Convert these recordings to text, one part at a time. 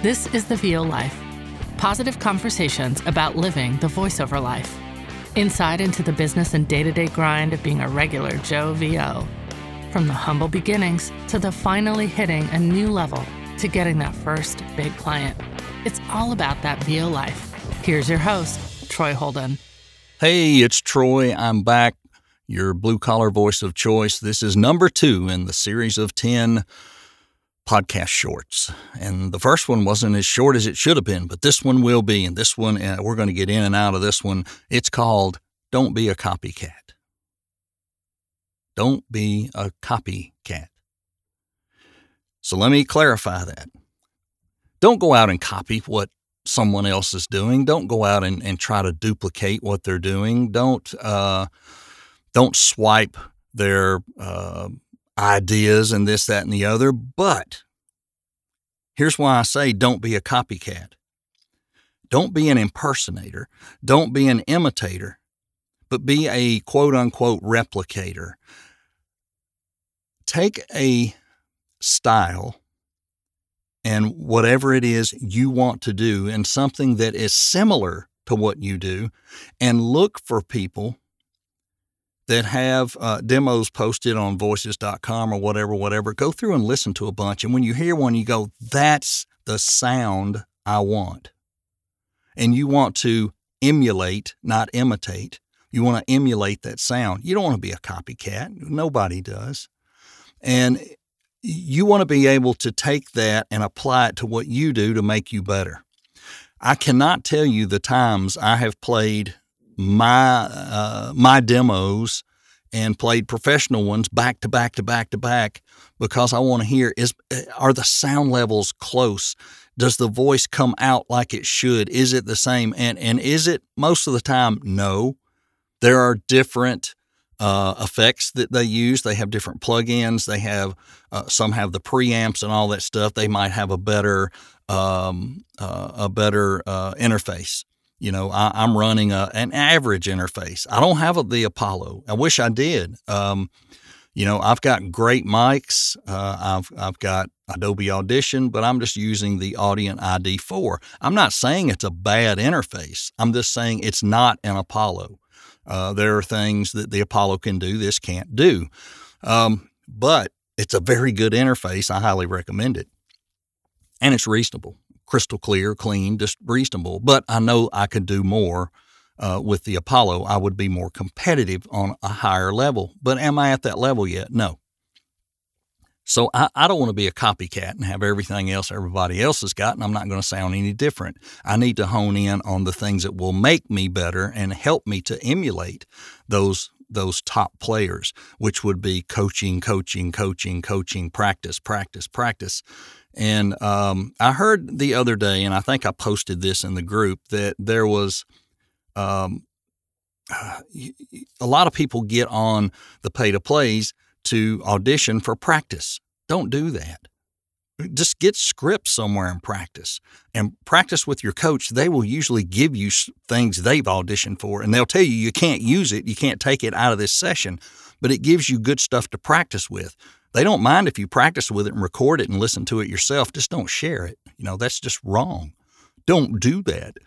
This is The VO Life, positive conversations about living the voiceover life. Insight into the business and day-to-day grind of being a regular Joe VO. From the humble beginnings to the finally hitting a new level to getting that first big client. It's all about that VO life. Here's your host, Troy Holden. Hey, it's Troy. I'm back, your blue-collar voice of choice. This is number 2 in the series of 10 podcast shorts. And the first one wasn't as short as it should have been, but this one will be. And this one, we're going to get in and out of this one. It's called Don't Be a Copycat. Don't be a copycat. So let me clarify that. Don't go out and copy what someone else is doing. Don't go out and try to duplicate what they're doing. Don't swipe their ideas and this, that, and the other. But here's why I say don't be a copycat. Don't be an impersonator. Don't be an imitator, but be a quote unquote replicator. Take a style and whatever it is you want to do and something that is similar to what you do and look for people that have demos posted on Voices.com or whatever. Go through and listen to a bunch. And when you hear one, you go, that's the sound I want. And you want to emulate, not imitate. You want to emulate that sound. You don't want to be a copycat. Nobody does. And you want to be able to take that and apply it to what you do to make you better. I cannot tell you the times I have played my demos and played professional ones back to back because I want to hear, are the sound levels close? Does the voice come out like it should? Is it the same? And is it most of the time? No. There are different effects that they use. They have different plugins. They have, some have the preamps and all that stuff. They might have a better interface. You know, I'm running an average interface. I don't have the Apollo. I wish I did. You know, I've got great mics. I've got Adobe Audition, but I'm just using the Audient ID4. I'm not saying it's a bad interface. I'm just saying it's not an Apollo. There are things that the Apollo can do this can't do. But it's a very good interface. I highly recommend it. And it's reasonable. Crystal clear, clean, just reasonable. But I know I could do more with the Apollo. I would be more competitive on a higher level. But am I at that level yet? No. So I don't want to be a copycat and have everything else everybody else has got, and I'm not going to sound any different. I need to hone in on the things that will make me better and help me to emulate those top players, which would be coaching, practice. And I heard the other day, and I think I posted this in the group, that there was a lot of people get on the pay-to-plays to audition for practice. Don't do that. Just get scripts somewhere and practice. And practice with your coach. They will usually give you things they've auditioned for, and they'll tell you you can't use it, you can't take it out of this session, but it gives you good stuff to practice with. They don't mind if you practice with it and record it and listen to it yourself. Just don't share it. You know, that's just wrong. Don't do that.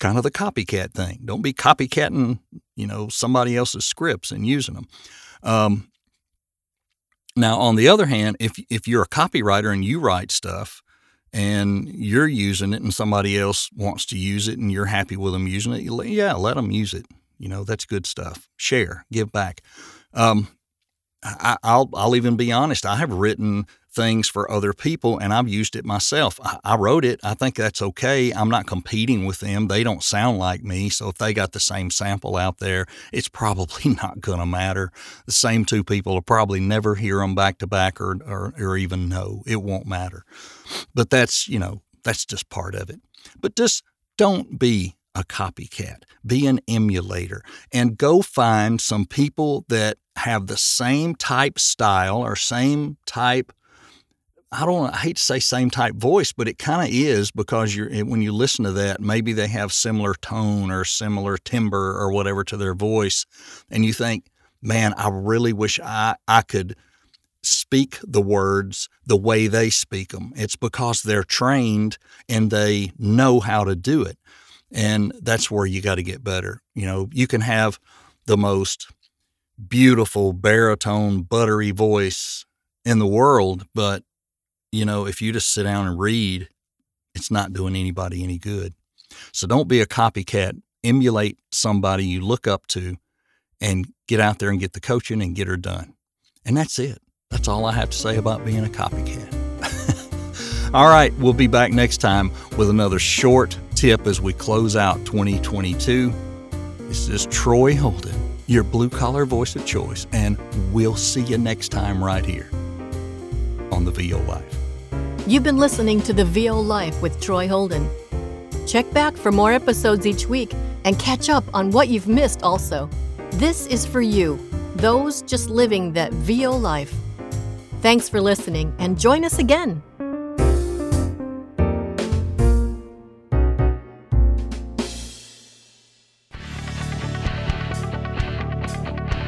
Kind of the copycat thing. Don't be copycatting, you know, somebody else's scripts and using them. Now, on the other hand, if you're a copywriter and you write stuff and you're using it and somebody else wants to use it and you're happy with them using it, let them use it. You know, that's good stuff. Share, give back. I'll even be honest. I have written things for other people and I've used it myself. I wrote it. I think that's okay. I'm not competing with them. They don't sound like me. So if they got the same sample out there, it's probably not going to matter. The same two people will probably never hear them back to back or even know. It won't matter. But that's just part of it. But just don't be a copycat. Be an emulator and go find some people that have the same type style or same type. I hate to say same type voice, but it kind of is because when you listen to that, maybe they have similar tone or similar timbre or whatever to their voice. And you think, man, I really wish I could speak the words the way they speak them. It's because they're trained and they know how to do it. And that's where you got to get better. You know, you can have the most beautiful baritone, buttery voice in the world, but, you know, if you just sit down and read, it's not doing anybody any good. So don't be a copycat. Emulate somebody you look up to and get out there and get the coaching and get her done. And that's it. That's all I have to say about being a copycat. All right, we'll be back next time with another short tip as we close out 2022. This is Troy Holden, your blue-collar voice of choice, and we'll see you next time right here on The VO Life. You've been listening to The VO Life with Troy Holden. Check back for more episodes each week and catch up on what you've missed also. This is for you, those just living that VO life. Thanks for listening and join us again.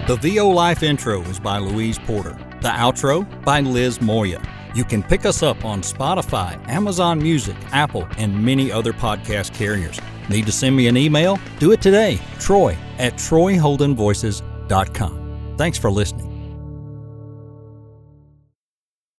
The VO Life intro is by Louise Porter. The outro by Liz Moya. You can pick us up on Spotify, Amazon Music, Apple, and many other podcast carriers. Need to send me an email? Do it today, Troy at TroyHoldenVoices.com. Thanks for listening.